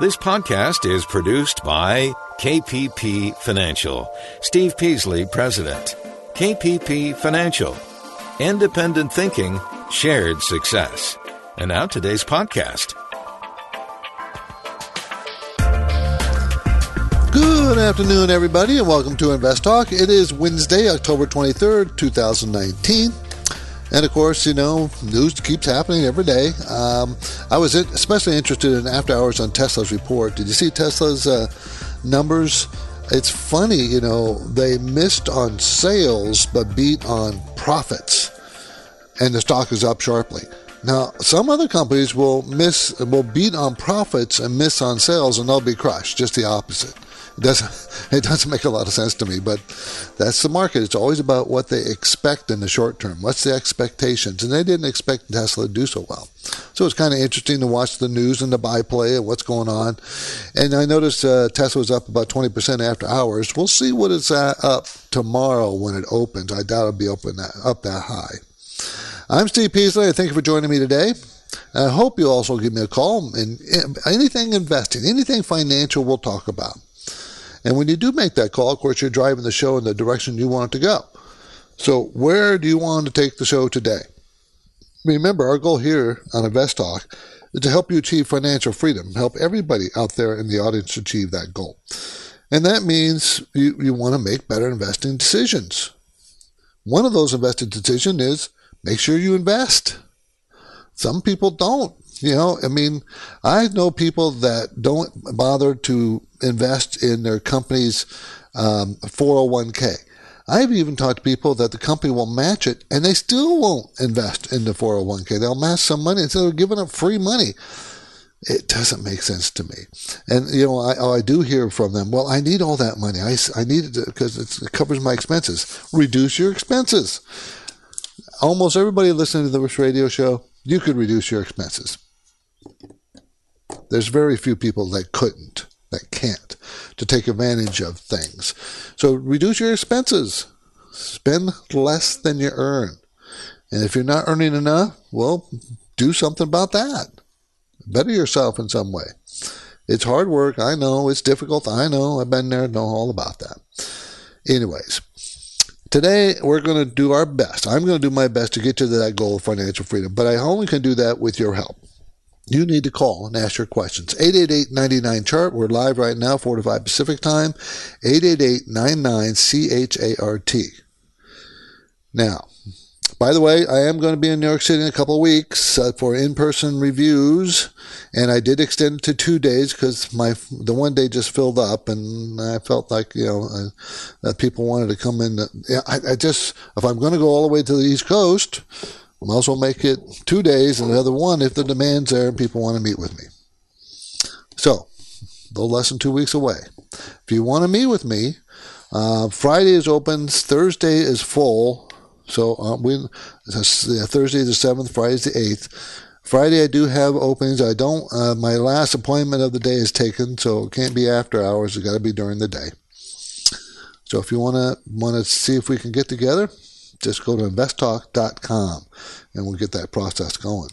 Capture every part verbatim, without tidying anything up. This podcast is produced by K P P Financial. Steve Peasley, President. K P P Financial. Independent thinking, shared success. And now today's podcast. Good afternoon, everybody, and welcome to Invest Talk. It is Wednesday, October twenty-third, twenty nineteen. And, of course, you know, news keeps happening every day. Um, I was especially interested in after hours on Tesla's report. Did you see Tesla's uh, numbers? It's funny, you know, they missed on sales but beat on profits. And the stock is up sharply. Now, some other companies will miss, will beat on profits and miss on sales, and they'll be crushed, just the opposite. It doesn't, it doesn't make a lot of sense to me, but that's the market. It's always about what they expect in the short term. What's the expectations? And they didn't expect Tesla to do so well. So it's kind of interesting to watch the news and the byplay and what's going on. And I noticed uh, Tesla was up about twenty percent after hours. We'll see what it's uh, up tomorrow when it opens. I doubt it'll be open that, up that high. I'm Steve Peasley, and thank you for joining me today. I hope you also give me a call. And anything investing, anything financial, we'll talk about. And when you do make that call, of course, you're driving the show in the direction you want it to go. So where do you want to take the show today? Remember, our goal here on Invest Talk is to help you achieve financial freedom, help everybody out there in the audience achieve that goal. And that means you, you want to make better investing decisions. One of those invested decisions is make sure you invest. Some people don't. You know, I mean, I know people that don't bother to invest in their company's um, four oh one k. I've even talked to people that the company will match it, and they still won't invest in the four oh one k. They'll match some money instead of giving up free money. It doesn't make sense to me. And, you know, I, I do hear from them, well, I need all that money. I, I need it because it's, it covers my expenses. Reduce your expenses. Almost everybody listening to this radio show, you could reduce your expenses. There's very few people that couldn't, that can't, to take advantage of things. So reduce your expenses. Spend less than you earn. And if you're not earning enough, well, do something about that. Better yourself in some way. It's hard work. I know. It's difficult. I know. I've been there. Know all about that. Anyways. Today, we're going to do our best. I'm going to do my best to get to that goal of financial freedom, but I only can do that with your help. You need to call and ask your questions. eight eight eight, nine nine, C H A R T. We're live right now, four to five Pacific time. eight eight eight, nine nine, C H A R T. Now, by the way, I am going to be in New York City in a couple of weeks uh, for in-person reviews, and I did extend it to two days because my the one day just filled up, and I felt like you know uh, that people wanted to come in. To, I, I just if I'm going to go all the way to the East Coast, I might as well make it two days and another one if the demand's there and people want to meet with me. So, a little less than two weeks away. If you want to meet with me, uh, Friday is open, Thursday is full. So um, we, Thursday the seventh, Friday the eighth. Friday I do have openings. I don't. Uh, my last appointment of the day is taken, so it can't be after hours. It's got to be during the day. So if you want to want to see if we can get together, just go to Invest Talk dot com, and we'll get that process going.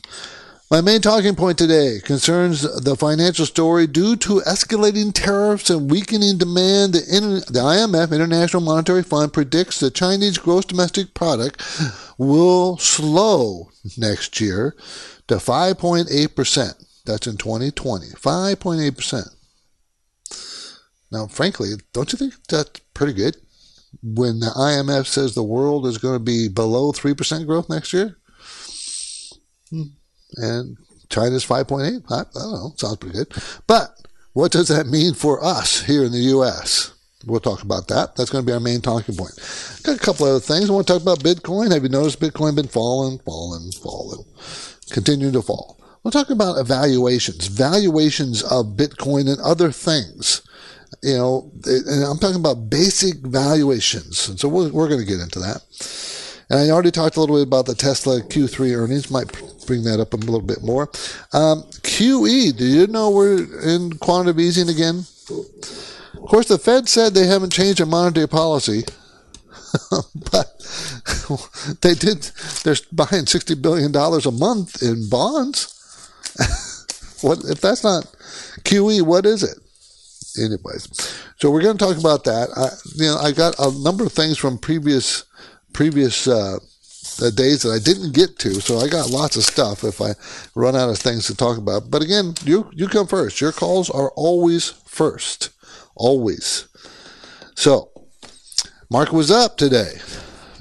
My main talking point today concerns the financial story due to escalating tariffs and weakening demand. The I M F, International Monetary Fund, predicts the Chinese gross domestic product will slow next year to five point eight percent. That's in twenty twenty, five point eight percent. Now, frankly, don't you think that's pretty good? When the I M F says the world is going to be below three percent growth next year? Hmm. And China's five point eight. I, I don't know. Sounds pretty good. But what does that mean for us here in the U S? We'll talk about that. That's going to be our main talking point. Got a couple other things. I want to talk about Bitcoin. Have you noticed Bitcoin been falling, falling, falling, continuing to fall? We'll talk about evaluations, valuations of Bitcoin and other things. You know, and I'm talking about basic valuations. And so we're, we're going to get into that. And I already talked a little bit about the Tesla Q three earnings. Might bring that up a little bit more. Um, Q E, do you know we're in quantitative easing again? Of course, the Fed said they haven't changed their monetary policy. But they did. They're buying sixty billion dollars a month in bonds. What if that's not Q E, what is it? Anyways, so we're going to talk about that. I, you know, I got a number of things from previous previous uh, days that I didn't get to, so I got lots of stuff if I run out of things to talk about. But again, you you come first. Your calls are always first, always. So, market was up today.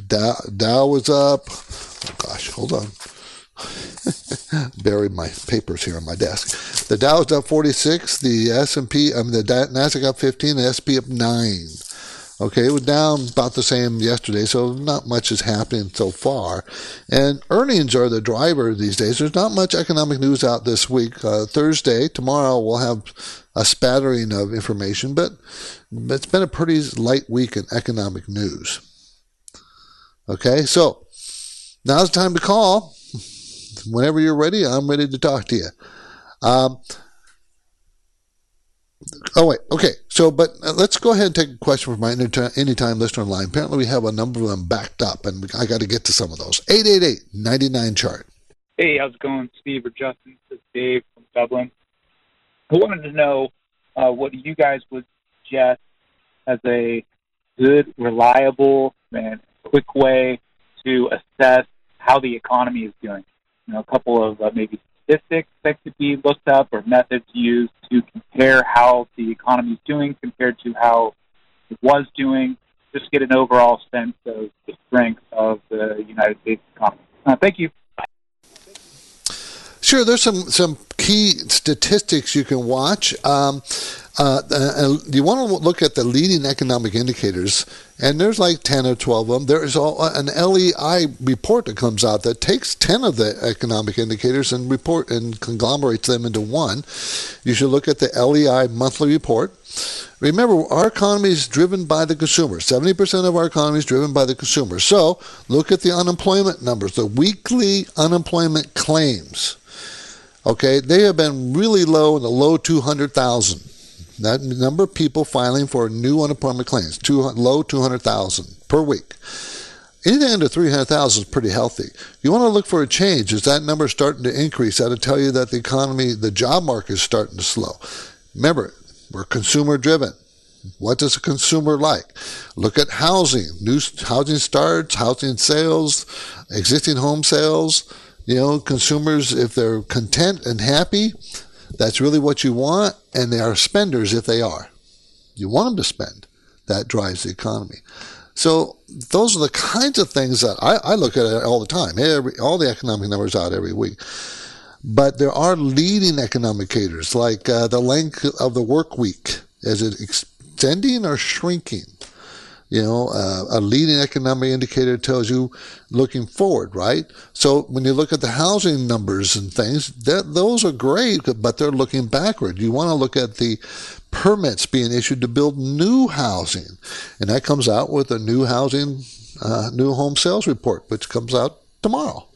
Dow, Dow was up. Oh gosh, hold on. Buried my papers here on my desk. The Dow's up forty-six, the S and P, I mean the Nasdaq up fifteen, the S and P up nine. Okay, it was down about the same yesterday, so not much is happening so far. And earnings are the driver these days. There's not much economic news out this week. Uh, Thursday, tomorrow, we'll have a spattering of information, but it's been a pretty light week in economic news. Okay, so now's the time to call. Whenever you're ready, I'm ready to talk to you. Um, oh, wait. Okay. So, but let's go ahead and take a question from my anytime listener line. Apparently, we have a number of them backed up, and I got to get to some of those. eight eight eight, nine nine, chart. Hey, how's it going, Steve or Justin? This is Dave from Dublin. I wanted to know uh, what you guys would suggest as a good, reliable, and quick way to assess how the economy is doing. You know, a couple of uh, maybe statistics that could be looked up or methods used to compare how the economy is doing compared to how it was doing, just get an overall sense of the strength of the United States economy. Uh, thank you. Sure, there's some, some key statistics you can watch. Um, uh, uh, you want to look at the leading economic indicators, and there's like ten or twelve of them. There's all, an L E I report that comes out that takes ten of the economic indicators and report and conglomerates them into one. You should look at the L E I monthly report. Remember, our economy is driven by the consumer. seventy percent of our economy is driven by the consumer. So look at the unemployment numbers, the weekly unemployment claims. Okay, they have been really low in the low two hundred thousand. That number of people filing for new unemployment claims, two, low two hundred thousand per week. Anything under three hundred thousand is pretty healthy. You want to look for a change. Is that number starting to increase? That'll tell you that the economy, the job market is starting to slow. Remember, we're consumer driven. What does a consumer like? Look at housing, new housing starts, housing sales, existing home sales. You know, consumers, if they're content and happy, that's really what you want, and they are spenders if they are. You want them to spend. That drives the economy. So those are the kinds of things that I, I look at all the time. Every, all the economic numbers out every week. But there are leading economic indicators, like uh, the length of the work week. Is it extending or shrinking? You know, uh, a leading economic indicator tells you looking forward, right? So when you look at the housing numbers and things, that, those are great, but they're looking backward. You want to look at the permits being issued to build new housing. And that comes out with a new housing, uh, new home sales report, which comes out tomorrow.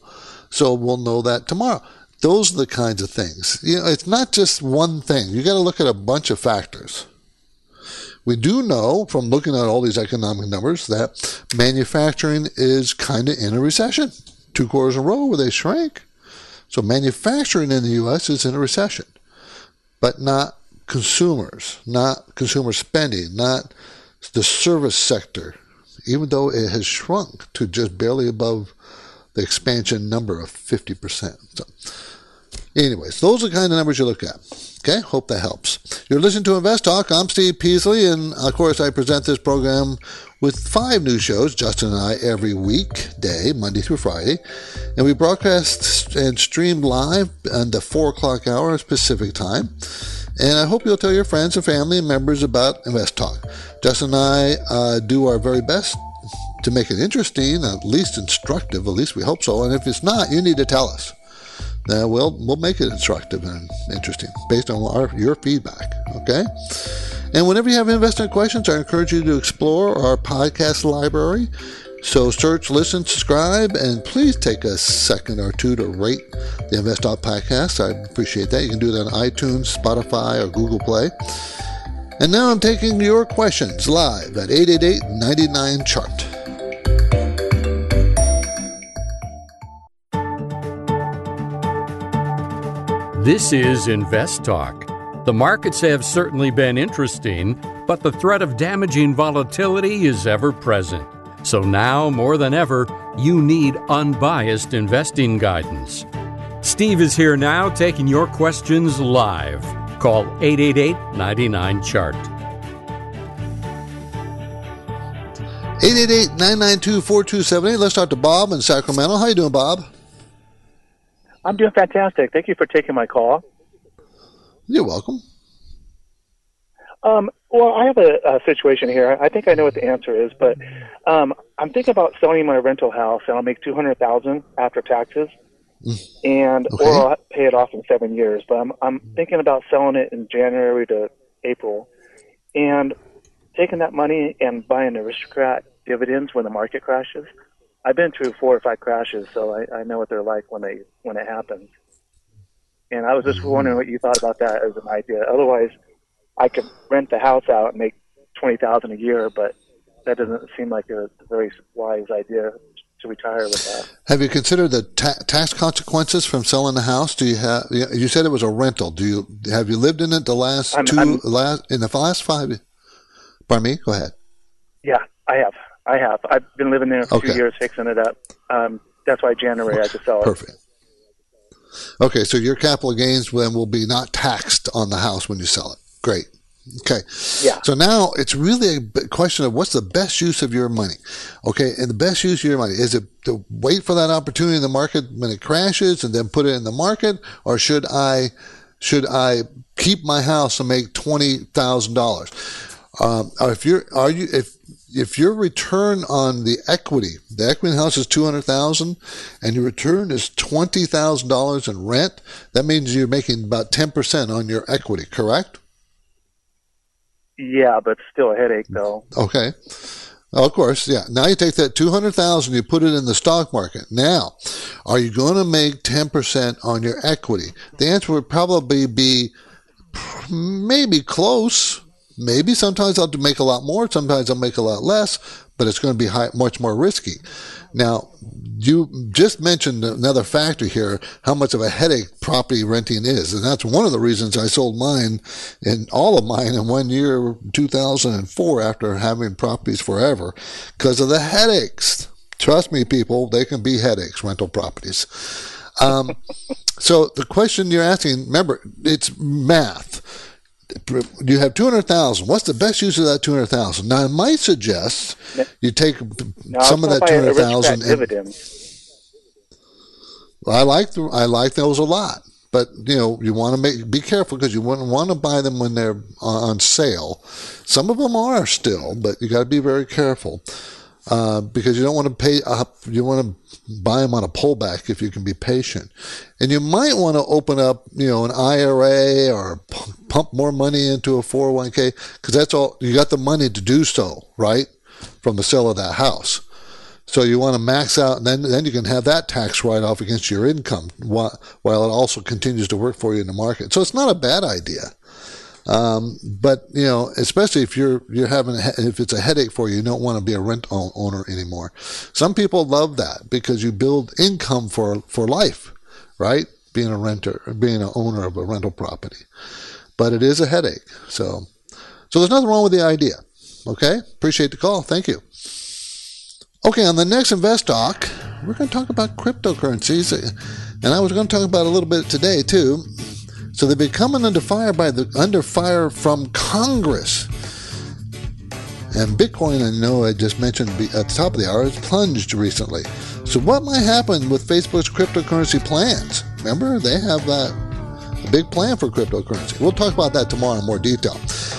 So we'll know that tomorrow. Those are the kinds of things. You know, it's not just one thing. You got to look at a bunch of factors. We do know from looking at all these economic numbers that manufacturing is kind of in a recession. Two quarters in a row where they shrank. So manufacturing in the U S is in a recession, but not consumers, not consumer spending, not the service sector, even though it has shrunk to just barely above the expansion number of fifty percent. So, anyways, those are the kind of numbers you look at. Okay, hope that helps. You're listening to Invest Talk. I'm Steve Peasley, and of course, I present this program with five new shows, Justin and I, every weekday, Monday through Friday. And we broadcast and stream live on the four o'clock hour Pacific time. And I hope you'll tell your friends and family and members about Invest Talk. Justin and I uh, do our very best to make it interesting, at least instructive, at least we hope so. And if it's not, you need to tell us. Uh, we'll, we'll make it instructive and interesting based on our, your feedback, okay? And whenever you have investment questions, I encourage you to explore our podcast library. So search, listen, subscribe, and please take a second or two to rate the Invest Talk podcast. I appreciate that. You can do that on iTunes, Spotify, or Google Play. And now I'm taking your questions live at eight eight eight, nine nine, chart. This is Invest Talk. The markets have certainly been interesting, but the threat of damaging volatility is ever present. So now, more than ever, you need unbiased investing guidance. Steve is here now taking your questions live. Call eight eight eight, nine nine, C H A R T. eight eight eight, nine nine two, four two seven eight. Let's talk to Bob in Sacramento. How you doing, Bob? I'm doing fantastic. Thank you for taking my call. You're welcome. Um, well, I have a, a situation here. I think I know what the answer is, but um, I'm thinking about selling my rental house, and I'll make two hundred thousand dollars after taxes, and okay. or I'll pay it off in seven years. But I'm, I'm thinking about selling it in January to April, and taking that money and buying aristocrat dividends when the market crashes. I've been through four or five crashes, so I, I know what they're like when they when it happens. And I was just wondering what you thought about that as an idea. Otherwise, I could rent the house out and make twenty thousand dollars a year, but that doesn't seem like a very wise idea to retire with that. Have you considered the ta- tax consequences from selling the house? Do you have? You said it was a rental. Do you have you lived in it the last I'm, two I'm, last in the last five? Pardon me. Go ahead. Yeah, I have. I have. I've been living there for okay. two years, fixing it up. Um, that's why January okay. I could sell it. Perfect. Okay, so your capital gains then will be not taxed on the house when you sell it. Great. Okay. Yeah. So now it's really a question of what's the best use of your money. Okay, and the best use of your money, is it to wait for that opportunity in the market when it crashes and then put it in the market, or should I should I keep my house and make twenty thousand dollars? Um, if you're are you if if your return on the equity, the equity in the house is two hundred thousand dollars and your return is twenty thousand dollars in rent, that means you're making about ten percent on your equity, correct? Yeah, but still a headache though. Okay. Well, of course, yeah. Now you take that two hundred thousand dollars, you put it in the stock market. Now, are you going to make ten percent on your equity? The answer would probably be maybe close. Maybe sometimes I'll make a lot more, sometimes I'll make a lot less, but it's going to be high, much more risky. Now, you just mentioned another factor here, how much of a headache property renting is. And that's one of the reasons I sold mine and all of mine in one year, two thousand four, after having properties forever, because of the headaches. Trust me, people, they can be headaches, rental properties. Um, so the question you're asking, remember, it's math. You have two hundred thousand dollars. What's the best use of that two hundred thousand dollars? Now, I might suggest you take no, some of that two hundred thousand dollars dividends. I like the, I like those a lot, but you know you want to make be careful because you wouldn't want to buy them when they're on sale. Some of them are still, but you got to be very careful uh, because you don't want to pay up. You want to buy them on a pullback if you can be patient, and you might want to open up you know an I R A or pump more money into a four oh one k, because that's all you got the money to do so, right, from the sale of that house. So you want to max out, and then then you can have that tax write-off against your income while while it also continues to work for you in the market. So it's not a bad idea, um, but you know, especially if you're you're having if it's a headache for you, you don't want to be a rent owner anymore. Some people love that because you build income for for life, right? Being a renter, being an owner of a rental property. But it is a headache. So so there's nothing wrong with the idea. Okay? Appreciate the call. Thank you. Okay, on the next Invest Talk, we're going to talk about cryptocurrencies. And I was going to talk about a little bit today, too. So they've been coming under fire, by the, under fire from Congress. And Bitcoin, I know I just mentioned at the top of the hour, has plunged recently. So what might happen with Facebook's cryptocurrency plans? Remember, they have that. Uh, A big plan for cryptocurrency. We'll talk about that tomorrow in more detail.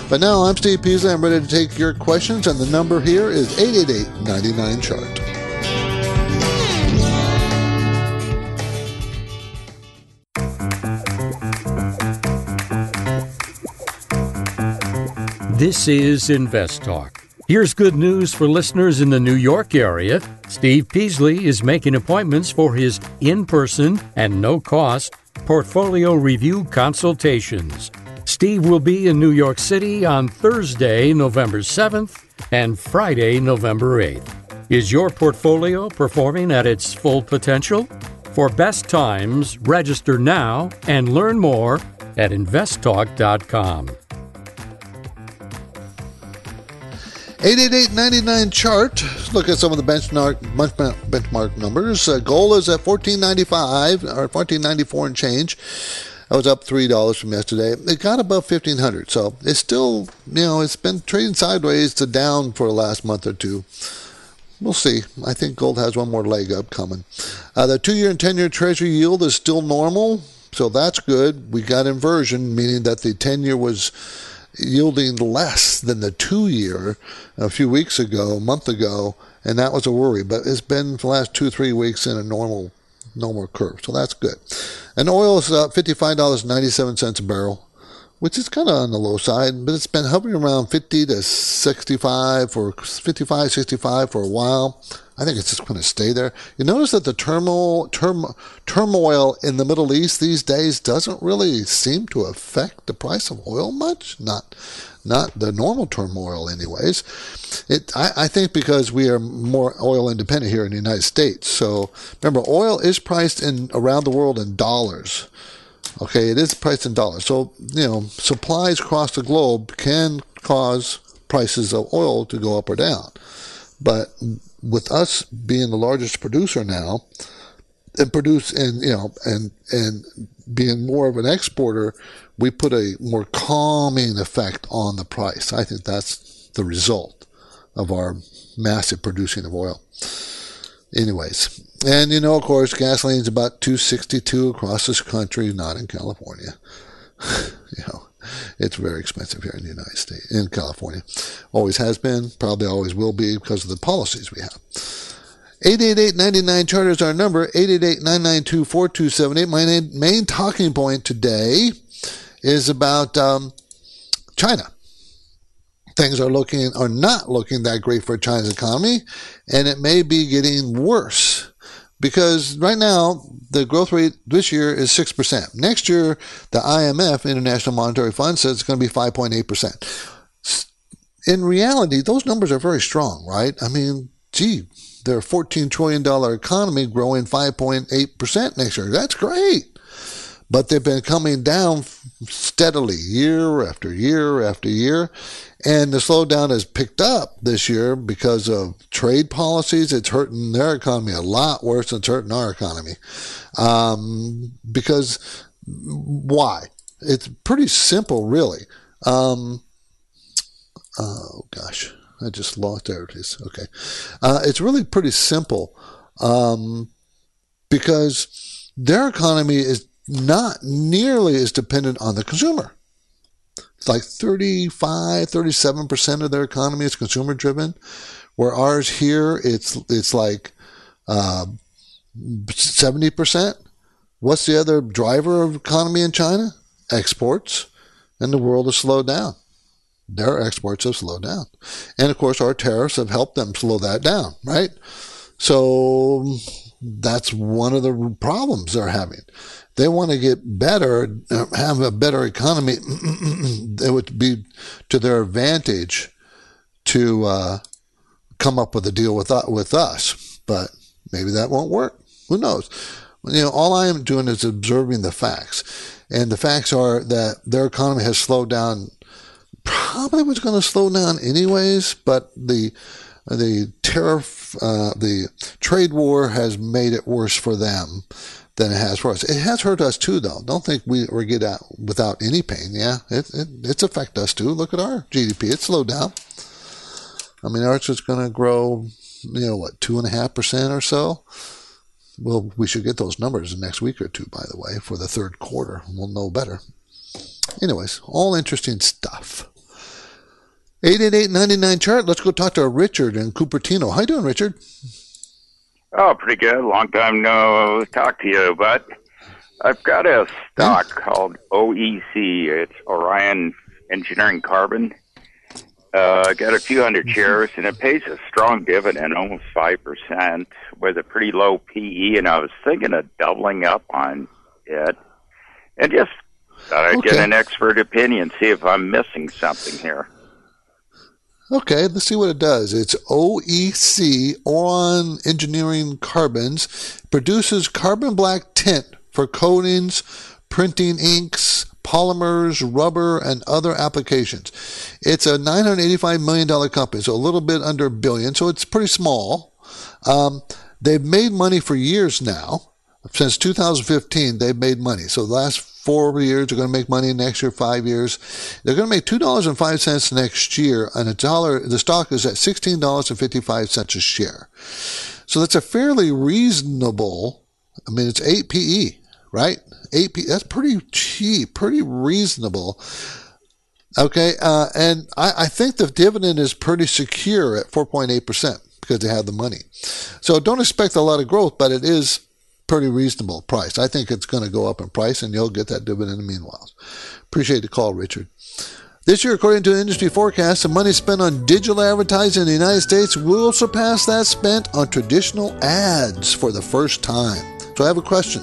But now, I'm Steve Peasley. I'm ready to take your questions, and the number here is eight eight eight, nine nine, C H A R T. This is Invest Talk. Here's good news for listeners in the New York area. Steve Peasley is making appointments for his in-person and no-cost portfolio review consultations. Steve will be in New York City on Thursday, November seventh and Friday, November eighth. Is your portfolio performing at its full potential? For best times, register now and learn more at Invest Talk dot com. eight eight eight, nine nine, C H A R T. Let's look at some of the benchmark benchmark numbers. Uh, gold is at fourteen ninety-five or fourteen ninety-four and change. That was up three dollars from yesterday. It got above fifteen hundred, so it's still, you know, it's been trading sideways to down for the last month or two. We'll see. I think gold has one more leg up coming. Uh, the two-year and ten-year treasury yield is still normal, so that's good. We got inversion, meaning that the ten-year was yielding less than the two-year a few weeks ago, a month ago, and that was a worry. But it's been for the last two, three weeks in a normal normal curve, so that's good. And oil is up fifty-five dollars and ninety-seven cents a barrel, which is kind of on the low side, but it's been hovering around fifty to sixty-five or fifty-five, sixty-five for a while. I think it's just going to stay there. You notice that the turmoil, term, turmoil in the Middle East these days doesn't really seem to affect the price of oil much. Not, not the normal turmoil, anyways. It, I, I think, because we are more oil independent here in the United States. So remember, oil is priced in around the world in dollars. Okay, it is priced in dollars. So, you know, supplies across the globe can cause prices of oil to go up or down. But with us being the largest producer now, and produce and, you know, and and being more of an exporter, we put a more calming effect on the price. I think that's the result of our massive producing of oil. Anyways, and you know, of course, gasoline is about two sixty-two across this country, not in California. You know, it's very expensive here in the United States, in California. Always has been, probably always will be because of the policies we have. eight eight eight, nine nine, C H A R T is our number, eight eight eight, nine nine two, four two seven eight. My main talking point today is about um, China. Things are looking are not looking that great for China's economy, and it may be getting worse. Because right now, the growth rate this year is six percent. Next year, the I M F, International Monetary Fund, says it's going to be five point eight percent. In reality, those numbers are very strong, right? I mean, gee, their fourteen trillion dollars economy growing five point eight percent next year. That's great. But they've been coming down steadily year after year after year. And the slowdown has picked up this year because of trade policies. It's hurting their economy a lot worse than it's hurting our economy. Um, because why? It's pretty simple, really. Um, oh, gosh. I just lost. There it is. Okay. Uh, it's really pretty simple um, because their economy is not nearly as dependent on the consumer. It's like thirty-five, thirty-seven percent of their economy is consumer driven, where ours here, it's it's like uh, seventy percent. What's the other driver of economy in China? Exports. And the world has slowed down. Their exports have slowed down. And of course, our tariffs have helped them slow that down, right? So that's one of the problems they're having. They want to get better, have a better economy. It would be to their advantage to uh, come up with a deal with with us, but maybe that won't work. Who knows? You know, all I am doing is observing the facts, and the facts are that their economy has slowed down. Probably was going to slow down anyways, but the the tariff, uh, the trade war has made it worse for them than it has for us. It has hurt us too, though. Don't think we were get out without any pain. Yeah, it, it it's affect us too. Look at our G D P; it slowed down. I mean, ours is going to grow, you know, what two and a half percent or so. Well, we should get those numbers in the next week or two, by the way, for the third quarter. We'll know better. Anyways, all interesting stuff. eight eight eight, nine nine, C H A R T. Let's go talk to Richard in Cupertino. How you doing, Richard? Oh, pretty good. Long time no talk to you, but I've got a stock huh? called O E C. It's Orion Engineering Carbon. Uh, I got a few hundred shares, and it pays a strong dividend, almost five percent, with a pretty low P E, and I was thinking of doubling up on it. And just thought I'd okay. get an expert opinion, see if I'm missing something here. Okay, let's see what it does. It's O E C, Orion Engineering Carbons, produces carbon black tint for coatings, printing inks, polymers, rubber, and other applications. It's a nine hundred eighty-five million dollars company, so a little bit under a billion, so it's pretty small. Um, they've made money for years now. Since two thousand fifteen, they've made money. So the last four years, they're going to make money. Next year, five years. They're going to make two dollars and five cents next year, and a dollar, the stock is at sixteen dollars and fifty-five cents a share. So that's a fairly reasonable, I mean, it's eight P E, right? eight P E, that's pretty cheap, pretty reasonable. Okay, uh, and I, I think the dividend is pretty secure at four point eight percent because they have the money. So don't expect a lot of growth, but it is pretty reasonable price. I think it's going to go up in price, and you'll get that dividend meanwhile. Appreciate the call, Richard. This year, according to industry forecasts, the money spent on digital advertising in the United States will surpass that spent on traditional ads for the first time. So I have a question.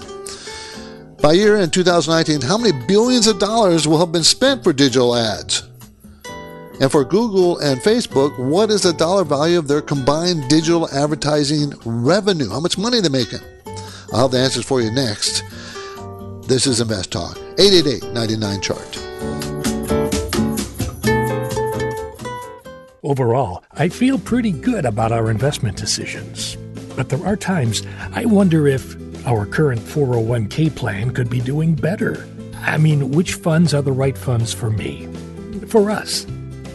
By year end two thousand nineteen, how many billions of dollars will have been spent for digital ads? And for Google and Facebook, what is the dollar value of their combined digital advertising revenue? How much money are they making? I'll have the answers for you next. This is Invest Talk, eight eight eight, nine nine, chart. Overall, I feel pretty good about our investment decisions. But there are times I wonder if our current four oh one k plan could be doing better. I mean, which funds are the right funds for me, for us?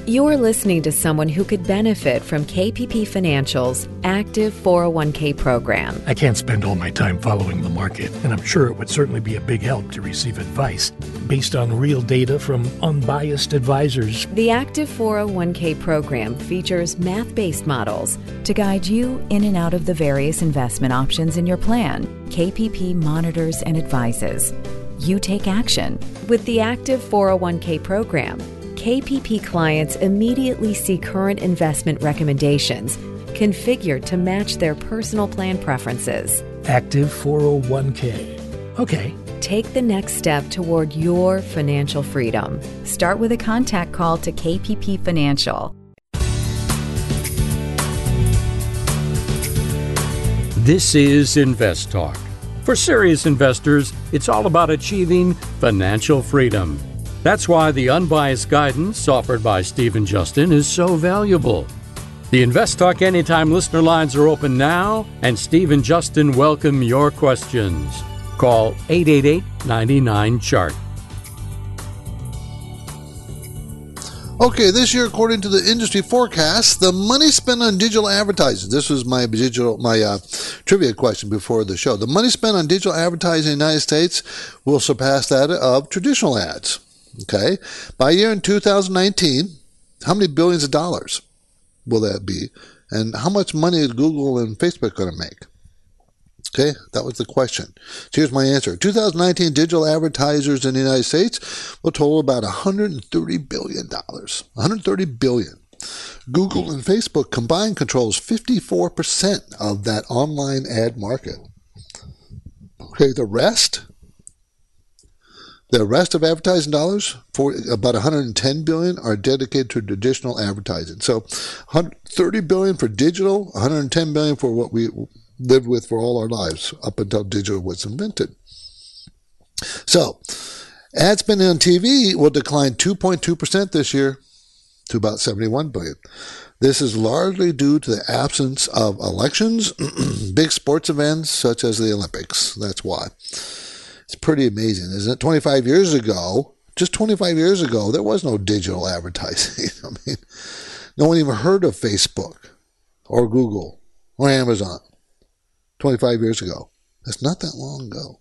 You're listening to someone who could benefit from K P P Financial's active four oh one k program. I can't spend all my time following the market, and I'm sure it would certainly be a big help to receive advice based on real data from unbiased advisors. The active four oh one k program features math-based models to guide you in and out of the various investment options in your plan. K P P monitors and advises. You take action. With the active four oh one k program, K P P clients immediately see current investment recommendations configured to match their personal plan preferences. Active four oh one k. Okay. Take the next step toward your financial freedom. Start with a contact call to K P P Financial. This is Invest Talk. For serious investors, it's all about achieving financial freedom. That's why the unbiased guidance offered by Steve and Justin is so valuable. The Invest Talk Anytime listener lines are open now, and Steve and Justin welcome your questions. Call eight eight eight, nine nine, chart. Okay, this year, according to the industry forecast, the money spent on digital advertising. This was my digital, my uh, trivia question before the show. The money spent on digital advertising in the United States will surpass that of traditional ads. Okay, by year in two thousand nineteen, how many billions of dollars will that be? And how much money is Google and Facebook going to make? Okay, that was the question. So here's my answer. two thousand nineteen digital advertisers in the United States will total about one hundred thirty billion dollars. one hundred thirty billion dollars. Google and Facebook combined controls fifty-four percent of that online ad market. Okay, the rest... The rest of advertising dollars, for about one hundred ten billion dollars, are dedicated to traditional advertising. So one hundred thirty billion dollars for digital, one hundred ten billion dollars for what we lived with for all our lives up until digital was invented. So ad spending on T V will decline two point two percent this year to about seventy-one billion dollars. This is largely due to the absence of elections, big sports events such as the Olympics. That's why. It's pretty amazing, isn't it? twenty-five years ago, just twenty-five years ago, there was no digital advertising. I mean, no one even heard of Facebook or Google or Amazon twenty-five years ago. That's not that long ago.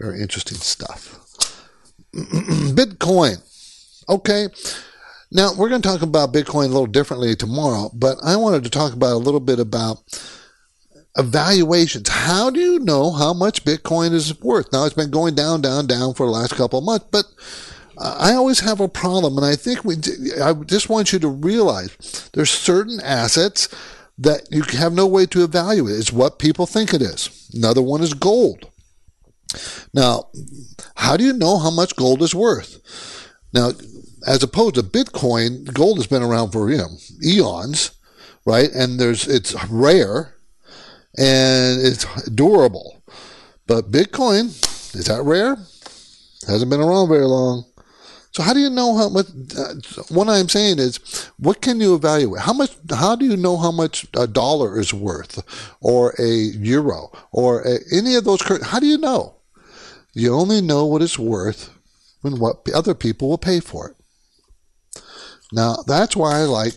Very interesting stuff. Bitcoin. Okay. Now, we're going to talk about Bitcoin a little differently tomorrow, but I wanted to talk about a little bit about evaluations. How do you know how much Bitcoin is worth? Now, it's been going down, down, down for the last couple of months, but I always have a problem, and I think we, I just want you to realize there's certain assets that you have no way to evaluate. It's what people think it is. Another one is gold. Now, how do you know how much gold is worth? Now, as opposed to Bitcoin, gold has been around for, you know, eons, right? And there's it's rare. And it's durable. But Bitcoin, is that rare? Hasn't been around very long. So how do you know how much? Uh, what I'm saying is, what can you evaluate? How much? How do you know how much a dollar is worth, or a euro, or a, any of those? How do you know? You only know what it's worth when what other people will pay for it. Now that's why I like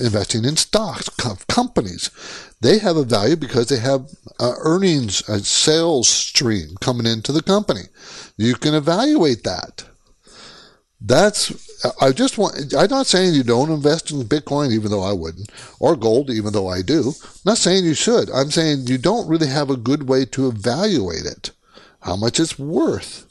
investing in stocks, com- companies. They have a value because they have uh, earnings, a sales stream coming into the company. You can evaluate that. That's, I just want, I'm not saying you don't invest in Bitcoin, even though I wouldn't, or gold, even though I do. I'm not saying you should. I'm saying you don't really have a good way to evaluate it, how much it's worth.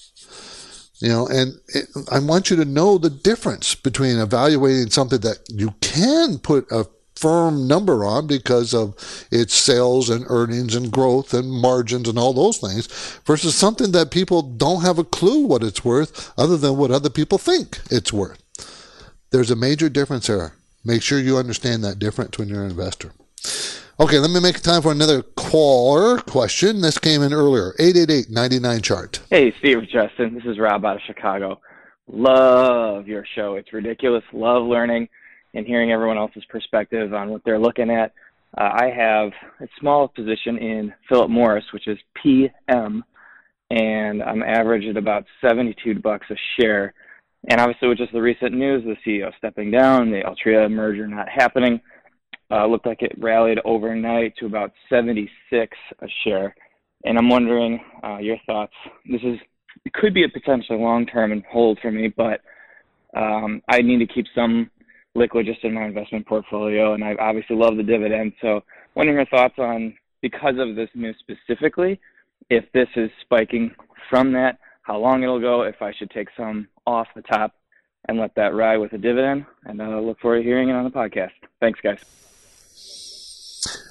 You know, and it, I want you to know the difference between evaluating something that you can put a firm number on because of its sales and earnings and growth and margins and all those things versus something that people don't have a clue what it's worth other than what other people think it's worth. There's a major difference there. Make sure you understand that difference when you're an investor. Okay, let me make time for another caller question. This came in earlier. eight eight eight, nine nine, chart. Hey, Steve, Justin. This is Rob out of Chicago. Love your show. It's ridiculous. Love learning and hearing everyone else's perspective on what they're looking at. Uh, I have a small position in Philip Morris, which is P M, and I'm averaged at about seventy-two bucks a share. And obviously with just the recent news, the C E O stepping down, the Altria merger not happening, uh, looked like it rallied overnight to about seventy-six a share. And I'm wondering uh, your thoughts. This is it could be a potentially long-term and hold for me, but um, I need to keep some liquid just in my investment portfolio, and I obviously love the dividend. So wondering your thoughts on, because of this news specifically, if this is spiking from that, how long it'll go, if I should take some off the top and let that ride with a dividend, and I look forward to hearing it on the podcast. Thanks, guys.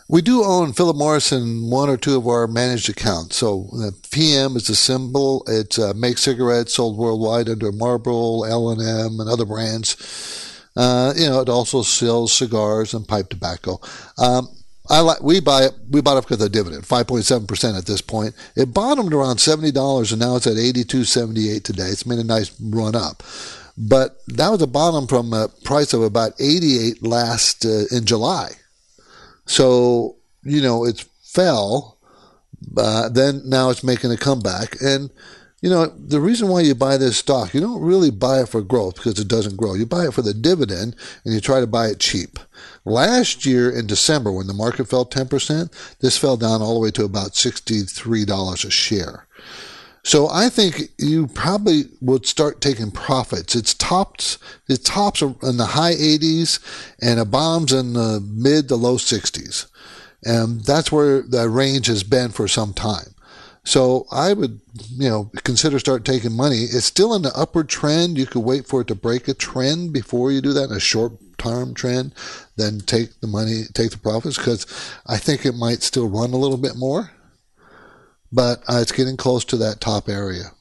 We do own Philip Morris in one or two of our managed accounts. So the P M is a symbol. It uh, makes cigarettes sold worldwide under Marlboro, L and M, and other brands. Uh, you know, it also sells cigars and pipe tobacco. Um, I like we buy it. We bought it because of the dividend, five point seven percent at this point. It bottomed around seventy dollars, and now it's at eighty two seventy eight today. It's made a nice run up, but that was a bottom from a price of about eighty eight last uh, in July. So you know, it fell. Uh, then now it's making a comeback. And you know, the reason why you buy this stock, you don't really buy it for growth because it doesn't grow. You buy it for the dividend, and you try to buy it cheap. Last year in December, when the market fell ten percent, this fell down all the way to about sixty-three dollars a share. So I think you probably would start taking profits. It's topped, it tops in the high eighties, and it bottoms in the mid to low sixties. And that's where the range has been for some time. So I would, you know, consider start taking money. It's still in the upward trend. You could wait for it to break a trend before you do that, in a short-term trend. Then take the money, take the profits, because I think it might still run a little bit more. But uh, it's getting close to that top area.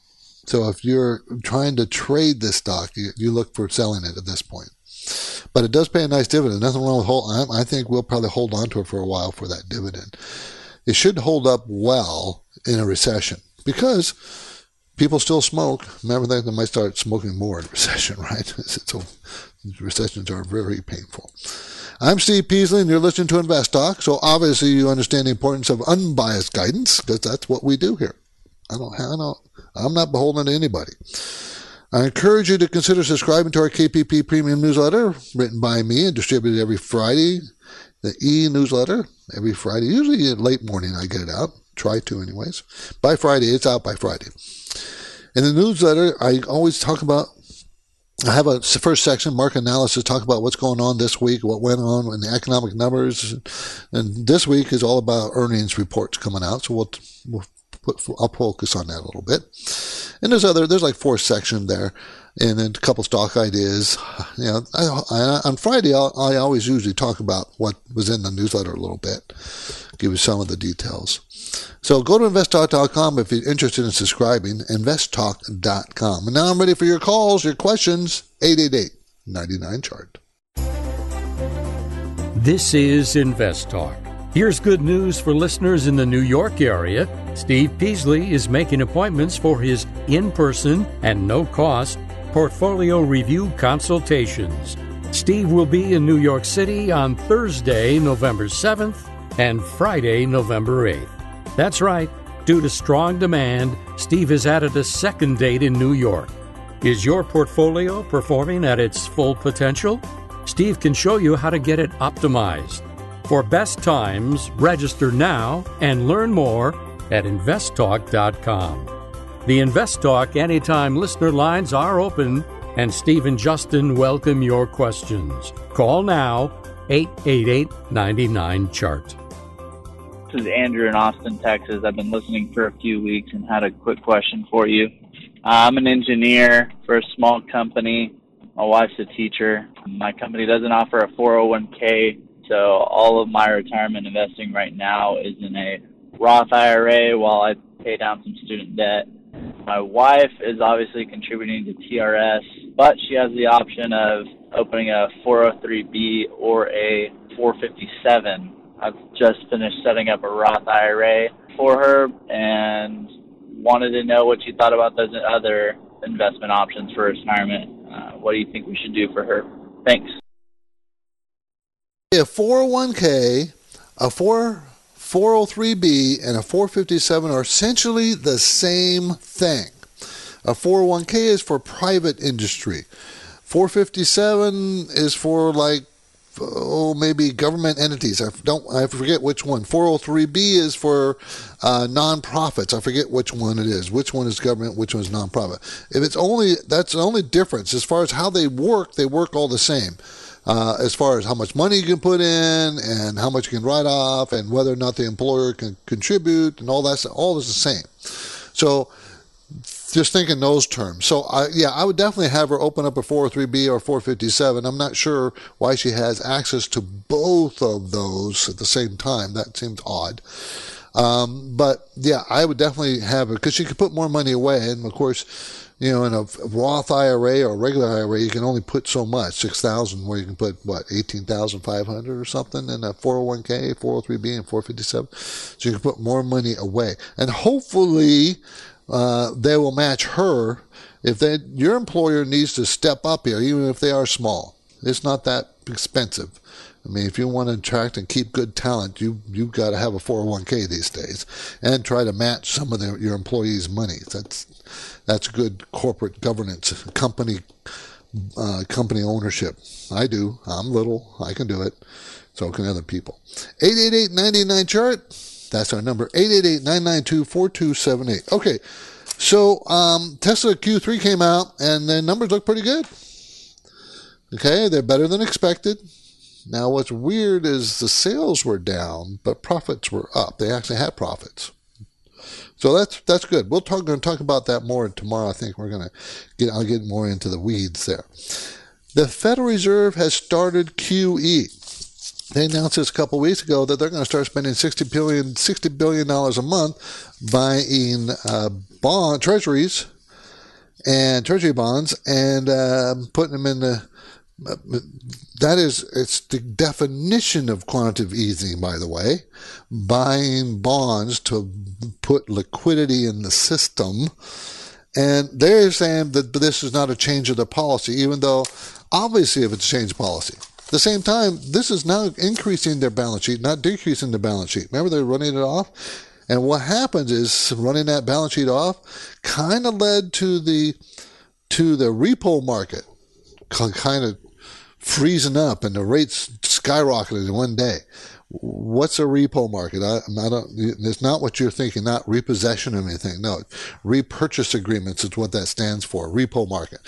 So if you're trying to trade this stock, you, you look for selling it at this point. But it does pay a nice dividend. Nothing wrong with holding. I think we'll probably hold on to it for a while for that dividend. It should hold up well in a recession, because people still smoke. Remember, that they might start smoking more in a recession, right? So recessions are very painful. I'm Steve Peasley, and you're listening to Invest Talk. So obviously you understand the importance of unbiased guidance, because that's what we do here. I don't, I don't, I'm not beholden to anybody. I encourage you to consider subscribing to our K P P Premium newsletter, written by me and distributed every Friday. The e-newsletter every Friday, usually late morning I get it out. Try to anyways. By Friday, it's out by Friday. In the newsletter, I always talk about, I have a first section, market analysis, talk about what's going on this week, what went on in the economic numbers. And this week is all about earnings reports coming out. So we'll, we'll put, I'll focus on that a little bit. And there's other, there's like four sections there. And then a couple stock ideas. You know, I, I, on Friday, I'll, I always usually talk about what was in the newsletter a little bit, give you some of the details. So go to invest talk dot com if you're interested in subscribing, invest talk dot com. And now I'm ready for your calls, your questions, eight eight eight, nine nine, chart. This is Invest Talk. Here's good news for listeners in the New York area Steve Peasley is making appointments for his in-person and no-cost portfolio review consultations. Steve will be in New York City on Thursday, November seventh and Friday, November eighth. That's right, due to strong demand, Steve has added a second date in New York. Is your portfolio performing at its full potential? Steve can show you how to get it optimized. For best times, register now and learn more at Invest Talk dot com. The InvestTalk Anytime listener lines are open, and Steve and Justin welcome your questions. Call now, eight eight eight, nine nine, C H A R T. This is Andrew in Austin, Texas. I've been listening for a few weeks and had a quick question for you. I'm an engineer for a small company. My wife's a teacher. My company doesn't offer a four oh one k, so all of my retirement investing right now is in a Roth I R A while I pay down some student debt. My wife is obviously contributing to T R S, but she has the option of opening a four oh three b or a four fifty-seven. I've just finished setting up a Roth I R A for her and wanted to know what you thought about those other investment options for retirement. Uh, what do you think we should do for her? Thanks. Yeah, four oh one k, a four. four oh three b and a four fifty-seven are essentially the same thing. A four oh one k is for private industry. four fifty-seven is for like, oh, maybe government entities. I don't, I forget which one. four oh three b is for uh, nonprofits. I forget which one it is. Which one is government? Which one is nonprofit? If it's only that's the only difference as far as how they work. They work all the same. Uh, as far as how much money you can put in and how much you can write off and whether or not the employer can contribute and all that, all is the same. So just think in those terms. So, I, yeah, I would definitely have her open up a four oh three b or four fifty-seven. I'm not sure why she has access to both of those at the same time. That seems odd. Um, but, yeah, I would definitely have her because she could put more money away. And, of course, you know, in a Roth I R A or a regular I R A, you can only put so much, six thousand dollars, where you can put, what, eighteen thousand five hundred dollars or something in a four oh one k, four oh three b, and four fifty-seven. So you can put more money away. And hopefully uh, they will match her. If they, your employer needs to step up here, even if they are small. It's not that expensive. I mean, if you want to attract and keep good talent, you, you've got to have a four oh one k these days and try to match some of their, your employees' money. That's that's good corporate governance, company uh, company ownership. I do. I'm little. I can do it. So can other people. eight eight eight, nine nine, C H A R T. That's our number. eight eight eight, nine nine two, four two seven eight. Okay. So um, Tesla Q three came out, and the numbers look pretty good. Okay. They're better than expected. Now, what's weird is the sales were down, but profits were up. They actually had profits. So that's that's good. We'll talk going to talk about that more tomorrow. I think we're going to get I'll get more into the weeds there. The Federal Reserve has started Q E. They announced this a couple of weeks ago that they're going to start spending sixty billion dollars, sixty billion dollars a month buying uh, bond treasuries and treasury bonds and uh, putting them in the That is, it's the definition of quantitative easing, by the way, buying bonds to put liquidity in the system. And they're saying that this is not a change of the policy, even though obviously if it's a change of policy. At the same time, this is now increasing their balance sheet, not decreasing the balance sheet. Remember, they're running it off. And what happens is running that balance sheet off kind of led to the to the repo market kind of freezing up and the rates skyrocketed in one day. What's a repo market? I, I don't, it's not what you're thinking, not repossession or anything. No, repurchase agreements is what that stands for, repo market.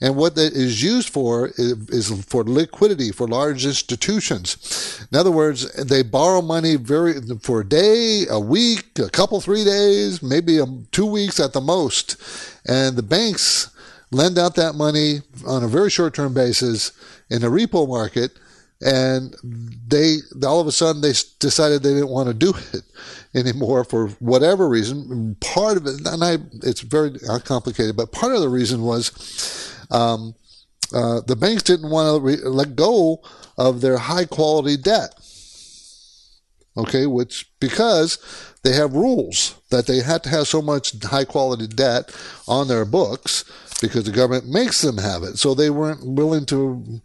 And what that is used for is, is for liquidity for large institutions. In other words, they borrow money very for a day, a week, a couple, three days, maybe a, two weeks at the most. And the banks lend out that money on a very short-term basis in the repo market, and they all of a sudden they decided they didn't want to do it anymore for whatever reason. Part of it, and I, it's very complicated, but part of the reason was um, uh, the banks didn't want to re- let go of their high-quality debt. okay, which because they have rules that they had to have so much high-quality debt on their books because the government makes them have it. So they weren't willing to,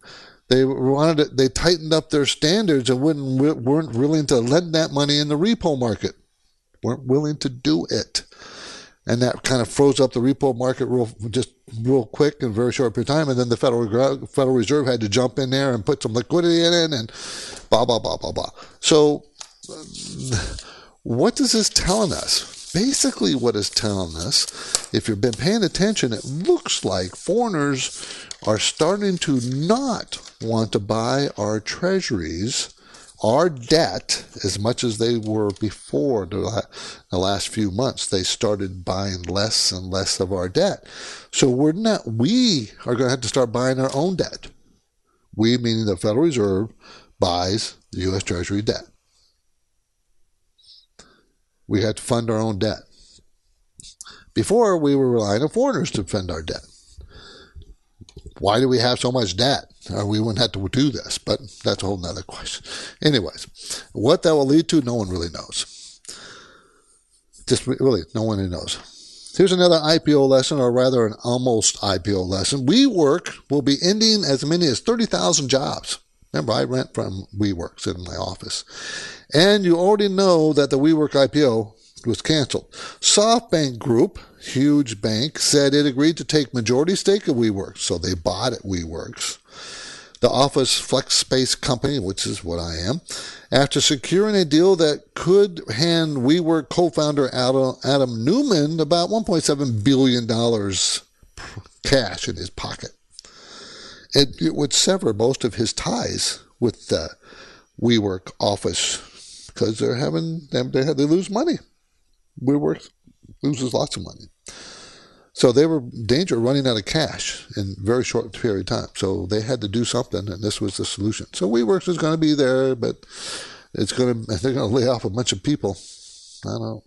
they wanted to, they tightened up their standards and wouldn't, weren't willing to lend that money in the repo market. Weren't willing to do it. And that kind of froze up the repo market real, just real quick in a very short period of time. And then the Federal Federal Reserve had to jump in there and put some liquidity in and blah, blah, blah, blah, blah. So what is this telling us? Basically what it's telling us, if you've been paying attention, it looks like foreigners are starting to not want to buy our treasuries, our debt, as much as they were before the last few months. They started buying less and less of our debt. So we're not, we are going to have to start buying our own debt. We, meaning the Federal Reserve, buys the U S Treasury debt. We had to fund our own debt. Before, we were relying on foreigners to fund our debt. Why do we have so much debt? Or we wouldn't have to do this, but that's a whole nother question. Anyways, what that will lead to, no one really knows. Just really, no one really knows. Here's another I P O lesson, or rather an almost I P O lesson. WeWork will be ending as many as thirty thousand jobs. Remember, I rent from WeWork, sitting in my office. And you already know that the WeWork I P O was canceled. SoftBank Group, huge bank, said it agreed to take majority stake of WeWork, so they bought it, WeWorks. The office flex space company, which is what I am, after securing a deal that could hand WeWork co-founder Adam Neumann about one point seven billion dollars cash in his pocket. It, it would sever most of his ties with the WeWork office because they're having they, they lose money. WeWork loses lots of money. So they were in danger of running out of cash in a very short period of time. So they had to do something, and this was the solution. So WeWork is going to be there, but it's going to they're going to lay off a bunch of people. I don't know.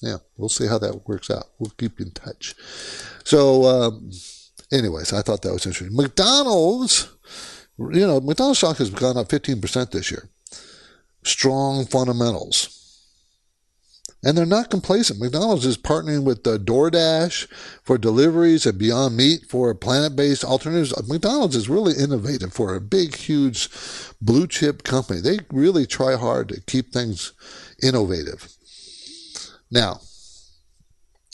Yeah, we'll see how that works out. We'll keep in touch. So um, anyways, I thought that was interesting. McDonald's, you know, McDonald's stock has gone up fifteen percent this year. Strong fundamentals. And they're not complacent. McDonald's is partnering with the DoorDash for deliveries and Beyond Meat for planet-based alternatives. McDonald's is really innovative for a big, huge blue-chip company. They really try hard to keep things innovative. Now,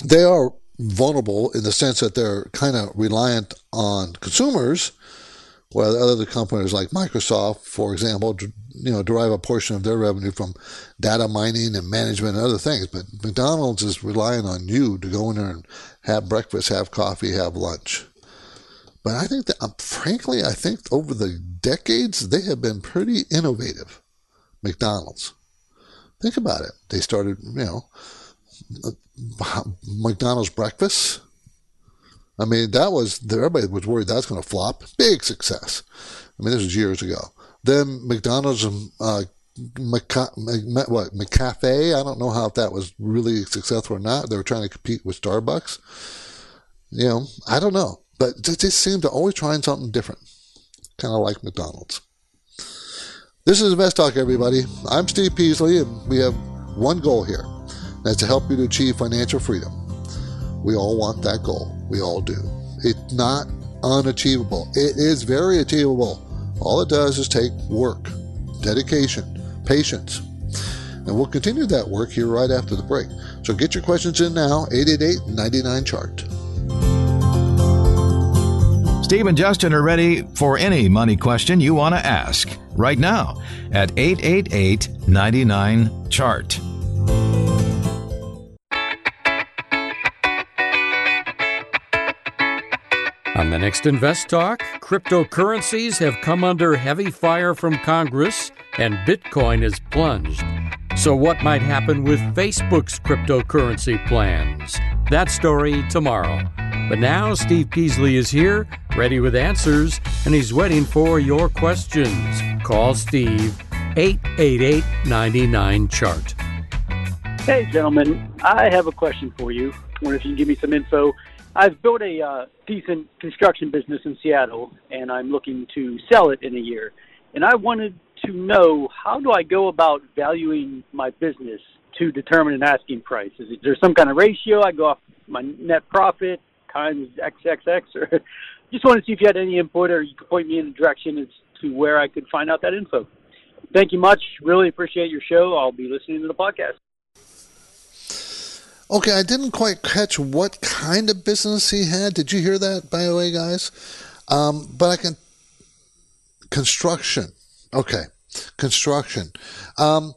they are vulnerable in the sense that they're kind of reliant on consumers, while other companies like Microsoft, for example, you know, derive a portion of their revenue from data mining and management and other things. But McDonald's is relying on you to go in there and have breakfast, have coffee, have lunch. But I think that, um, frankly, I think over the decades, they have been pretty innovative. McDonald's. Think about it. They started, you know, McDonald's breakfast. I mean, that was, everybody was worried that's going to flop. Big success. I mean, this was years ago. Then McDonald's and uh, McCa- Mc- what, McCafe, I don't know how if that was really successful or not. They were trying to compete with Starbucks. You know, I don't know. But they just seem to always trying something different, kind of like McDonald's. This is Invest Talk, everybody. I'm Steve Peasley, and we have one goal here. That's to help you to achieve financial freedom. We all want that goal. We all do. It's not unachievable. It is very achievable. All it does is take work, dedication, patience. And we'll continue that work here right after the break. So get your questions in now, eight eight eight, nine nine, C H A R T. Steve and Justin are ready for any money question you want to ask right now at eight eight eight, nine nine, C H A R T. On the next Invest Talk, cryptocurrencies have come under heavy fire from Congress and Bitcoin has plunged. So what might happen with Facebook's cryptocurrency plans? That story tomorrow. But now Steve Peasley is here, ready with answers, and he's waiting for your questions. Call Steve, eight eight eight, nine nine, C H A R T. Hey, gentlemen, I have a question for you. I wonder if you can give me some info. I've built a uh, decent construction business in Seattle, and I'm looking to sell it in a year. and I wanted to know, how do I go about valuing my business to determine an asking price? Is there some kind of ratio? I go off my net profit times X X X, or just want to see if you had any input, or you could point me in the direction as to where I could find out that info. Thank you much. Really appreciate your show. I'll be listening to the podcast. Okay, I didn't quite catch what kind of business he had. Did you hear that, by the way, guys? Um, but I can... Construction. Okay, construction. Um,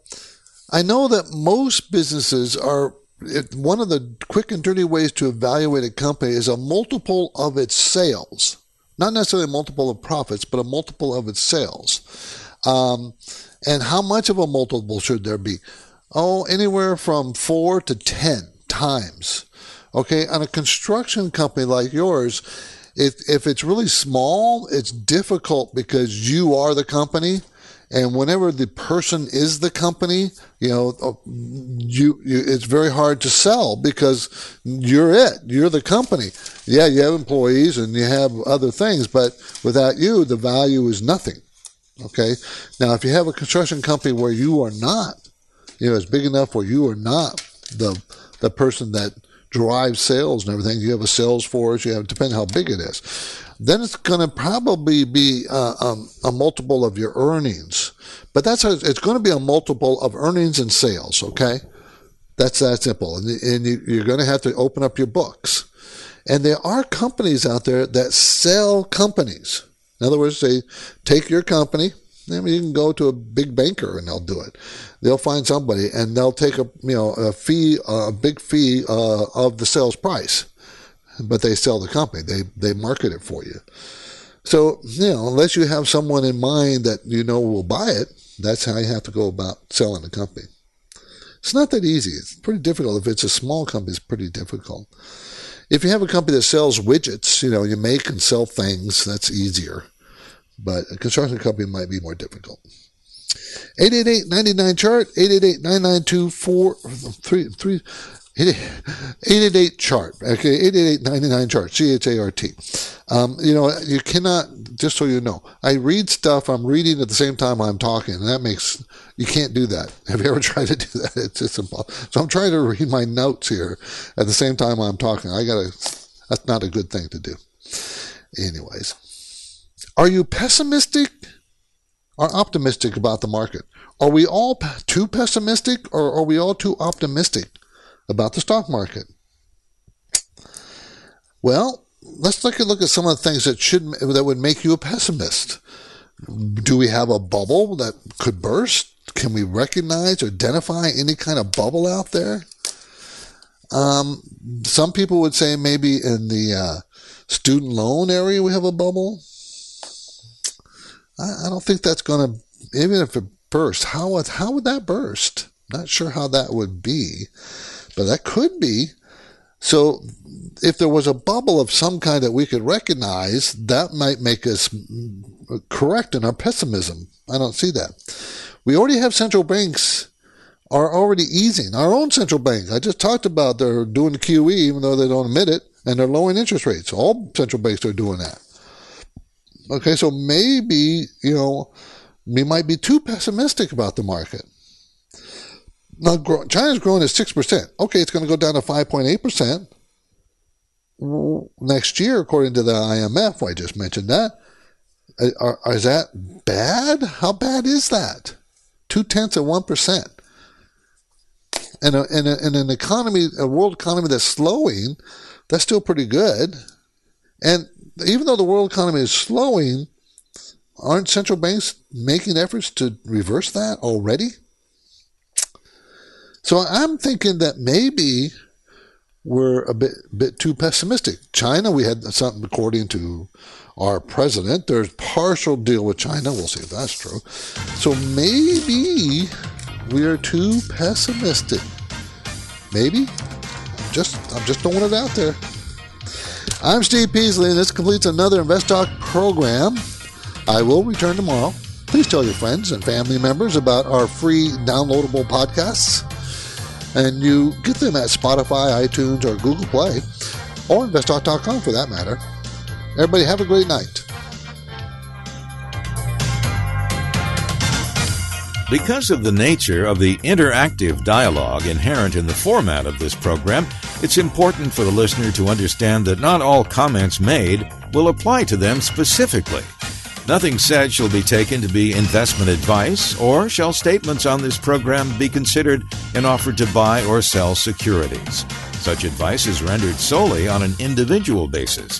I know that most businesses are... It, one of the quick and dirty ways to evaluate a company is a multiple of its sales. Not necessarily a multiple of profits, but a multiple of its sales. Um, and how much of a multiple should there be? Oh, anywhere from four to ten times. Okay, on a construction company like yours, if, if it's really small, it's difficult because you are the company. And whenever the person is the company, you know, you, you it's very hard to sell because you're it. You're the company. Yeah, you have employees and you have other things, but without you, the value is nothing. Okay. Now, if you have a construction company where you are not, you know, it's big enough where you are not the the person that drives sales and everything. You have a sales force. You have, depending on how big it is, then it's going to probably be uh, um, a multiple of your earnings. But that's how it's going to be a multiple of earnings and sales. Okay, that's that simple. And, and you, you're going to have to open up your books. And there are companies out there that sell companies. In other words, they take your company. I mean, you can go to a big banker and they'll do it. They'll find somebody and they'll take a you know a fee, a big fee uh, of the sales price, but they sell the company. They they market it for you. So you know, unless you have someone in mind that you know will buy it, that's how you have to go about selling the company. It's not that easy. It's pretty difficult. If it's a small company, it's pretty difficult. If you have a company that sells widgets, you know, you make and sell things. That's easier. But a construction company might be more difficult. eight eight eight, nine nine, chart, eight eight eight, nine nine two, four three three, eight eight eight, chart, okay, eight eight eight, nine nine, chart, C H A R T. Um, you know, you cannot, just so you know, I read stuff, I'm reading at the same time I'm talking, and that makes, you can't do that. Have you ever tried to do that? It's just impossible. So I'm trying to read my notes here at the same time I'm talking. I gotta, that's not a good thing to do. Anyways. Are you pessimistic or optimistic about the market? Are we all too pessimistic or are we all too optimistic about the stock market? Well, let's take a look at some of the things that should that would make you a pessimist. Do we have a bubble that could burst? Can we recognize or identify any kind of bubble out there? Um, some people would say maybe in the uh, student loan area we have a bubble. I don't think that's going to, even if it bursts, how, how would that burst? Not sure how that would be, but that could be. So if there was a bubble of some kind that we could recognize, that might make us correct in our pessimism. I don't see that. We already have central banks are already easing. Our own central bank, I just talked about, they're doing Q E, even though they don't admit it, and they're lowering interest rates. All central banks are doing that. Okay, so maybe, you know, we might be too pessimistic about the market. Now, China's growing at six percent. Okay, it's going to go down to five point eight percent next year, according to the I M F. I just mentioned that. Is that bad? How bad is that? Two-tenths of one percent. And, a, and, a, and an economy, a world economy that's slowing, that's still pretty good. And even though the world economy is slowing, aren't central banks making efforts to reverse that already? So I'm thinking that maybe we're a bit bit too pessimistic. China, we had something according to our president. There's partial deal with China. We'll see if that's true. So maybe we are too pessimistic. Maybe. Just I'm just throwing it out there. I'm Steve Peasley, and this completes another Invest Talk program. I will return tomorrow. Please tell your friends and family members about our free downloadable podcasts. And you get them at Spotify, iTunes, or Google Play, or Invest Talk dot com for that matter. Everybody have a great night. Because of the nature of the interactive dialogue inherent in the format of this program, it's important for the listener to understand that not all comments made will apply to them specifically. Nothing said shall be taken to be investment advice, or shall statements on this program be considered an offer to buy or sell securities. Such advice is rendered solely on an individual basis,